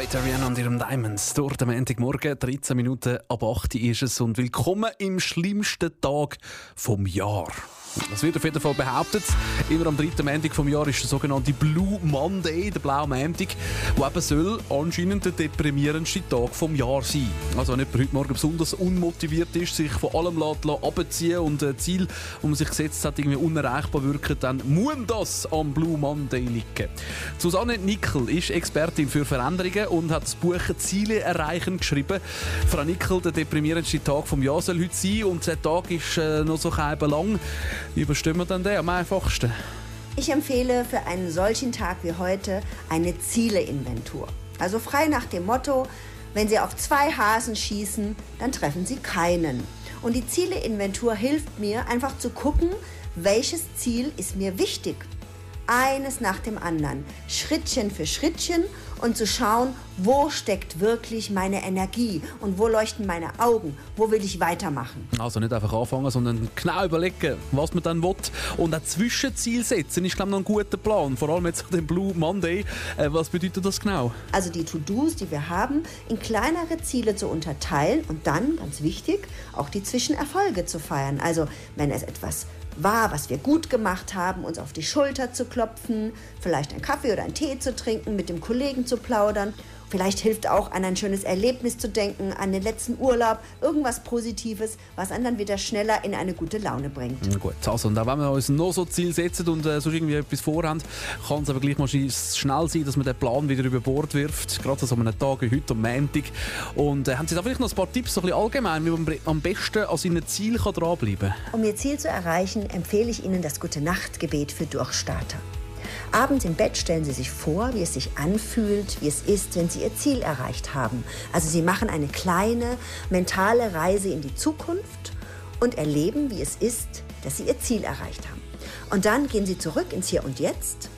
mit Ariana und ihrem Diamonds. Dort am Montagmorgen, 13 Minuten ab 8 Uhr ist es und willkommen im schlimmsten Tag vom Jahr. Das wird auf jeden Fall behauptet. Immer am dritten Montag vom Jahr ist der sogenannte Blue Monday, der blaue Montag, der eben soll anscheinend der deprimierendste Tag vom Jahr sein. Also wenn jemand heute Morgen besonders unmotiviert ist, sich von allem runterziehen und Ziele, die man sich gesetzt hat, irgendwie unerreichbar wirken, dann muss das am Blue Monday liegen. Susanne Nickel ist Expertin für Veränderungen und hat das Buch «Ziele erreichen» geschrieben. Frau Nickel, der deprimierendste Tag vom Jahr soll heute sein und der Tag ist noch so eben lang. Überstehen wir dann den am einfachsten? Ich empfehle für einen solchen Tag wie heute eine Zieleinventur. Also frei nach dem Motto, wenn Sie auf 2 Hasen schießen, dann treffen Sie keinen. Und die Zieleinventur hilft mir, einfach zu gucken, welches Ziel ist mir wichtig. Eines nach dem anderen, Schrittchen für Schrittchen und zu schauen, wo steckt wirklich meine Energie und wo leuchten meine Augen, wo will ich weitermachen. Also nicht einfach anfangen, sondern genau überlegen, was man dann will. Und ein Zwischenziel setzen ist, glaube ich, noch ein guter Plan, vor allem jetzt den Blue Monday. Was bedeutet das genau? Also die To-Dos, die wir haben, in kleinere Ziele zu unterteilen und dann, ganz wichtig, auch die Zwischenerfolge zu feiern. Also wenn es etwas war, was wir gut gemacht haben, uns auf die Schulter zu klopfen, vielleicht einen Kaffee oder einen Tee zu trinken, mit dem Kollegen zu plaudern. Vielleicht hilft auch, an ein schönes Erlebnis zu denken, an den letzten Urlaub, irgendwas Positives, was einen dann wieder schneller in eine gute Laune bringt. Gut, also und auch wenn wir uns noch so Ziel setzen und sonst irgendwie etwas vorhaben, kann es aber gleich mal schnell sein, dass man den Plan wieder über Bord wirft, gerade so an einem Tag wie heute, am Montag. Und haben Sie da vielleicht noch ein paar Tipps, so ein bisschen allgemein, wie man am besten an seinen Zielen dranbleiben kann? Um Ihr Ziel zu erreichen, empfehle ich Ihnen das Gute-Nacht-Gebet für Durchstarter. Abends im Bett stellen Sie sich vor, wie es sich anfühlt, wie es ist, wenn Sie Ihr Ziel erreicht haben. Also Sie machen eine kleine mentale Reise in die Zukunft und erleben, wie es ist, dass Sie Ihr Ziel erreicht haben. Und dann gehen Sie zurück ins Hier und Jetzt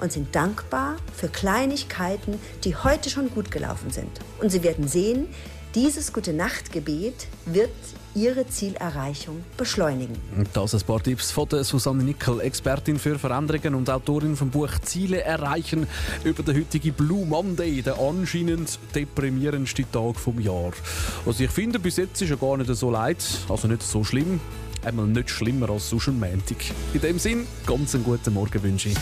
und sind dankbar für Kleinigkeiten, die heute schon gut gelaufen sind. Und Sie werden sehen, dieses Gute-Nacht-Gebet wird Ihre Zielerreichung beschleunigen. Das sind ein paar Tipps von der Susanne Nickel, Expertin für Veränderungen und Autorin vom Buch «Ziele erreichen» über den heutigen Blue Monday, den anscheinend deprimierendsten Tag vom Jahr. Also ich finde, bis jetzt ist ja gar nicht so leid, also nicht so schlimm, einmal nicht schlimmer als sonst am Montag. In dem Sinn, ganz einen guten Morgen wünsche ich.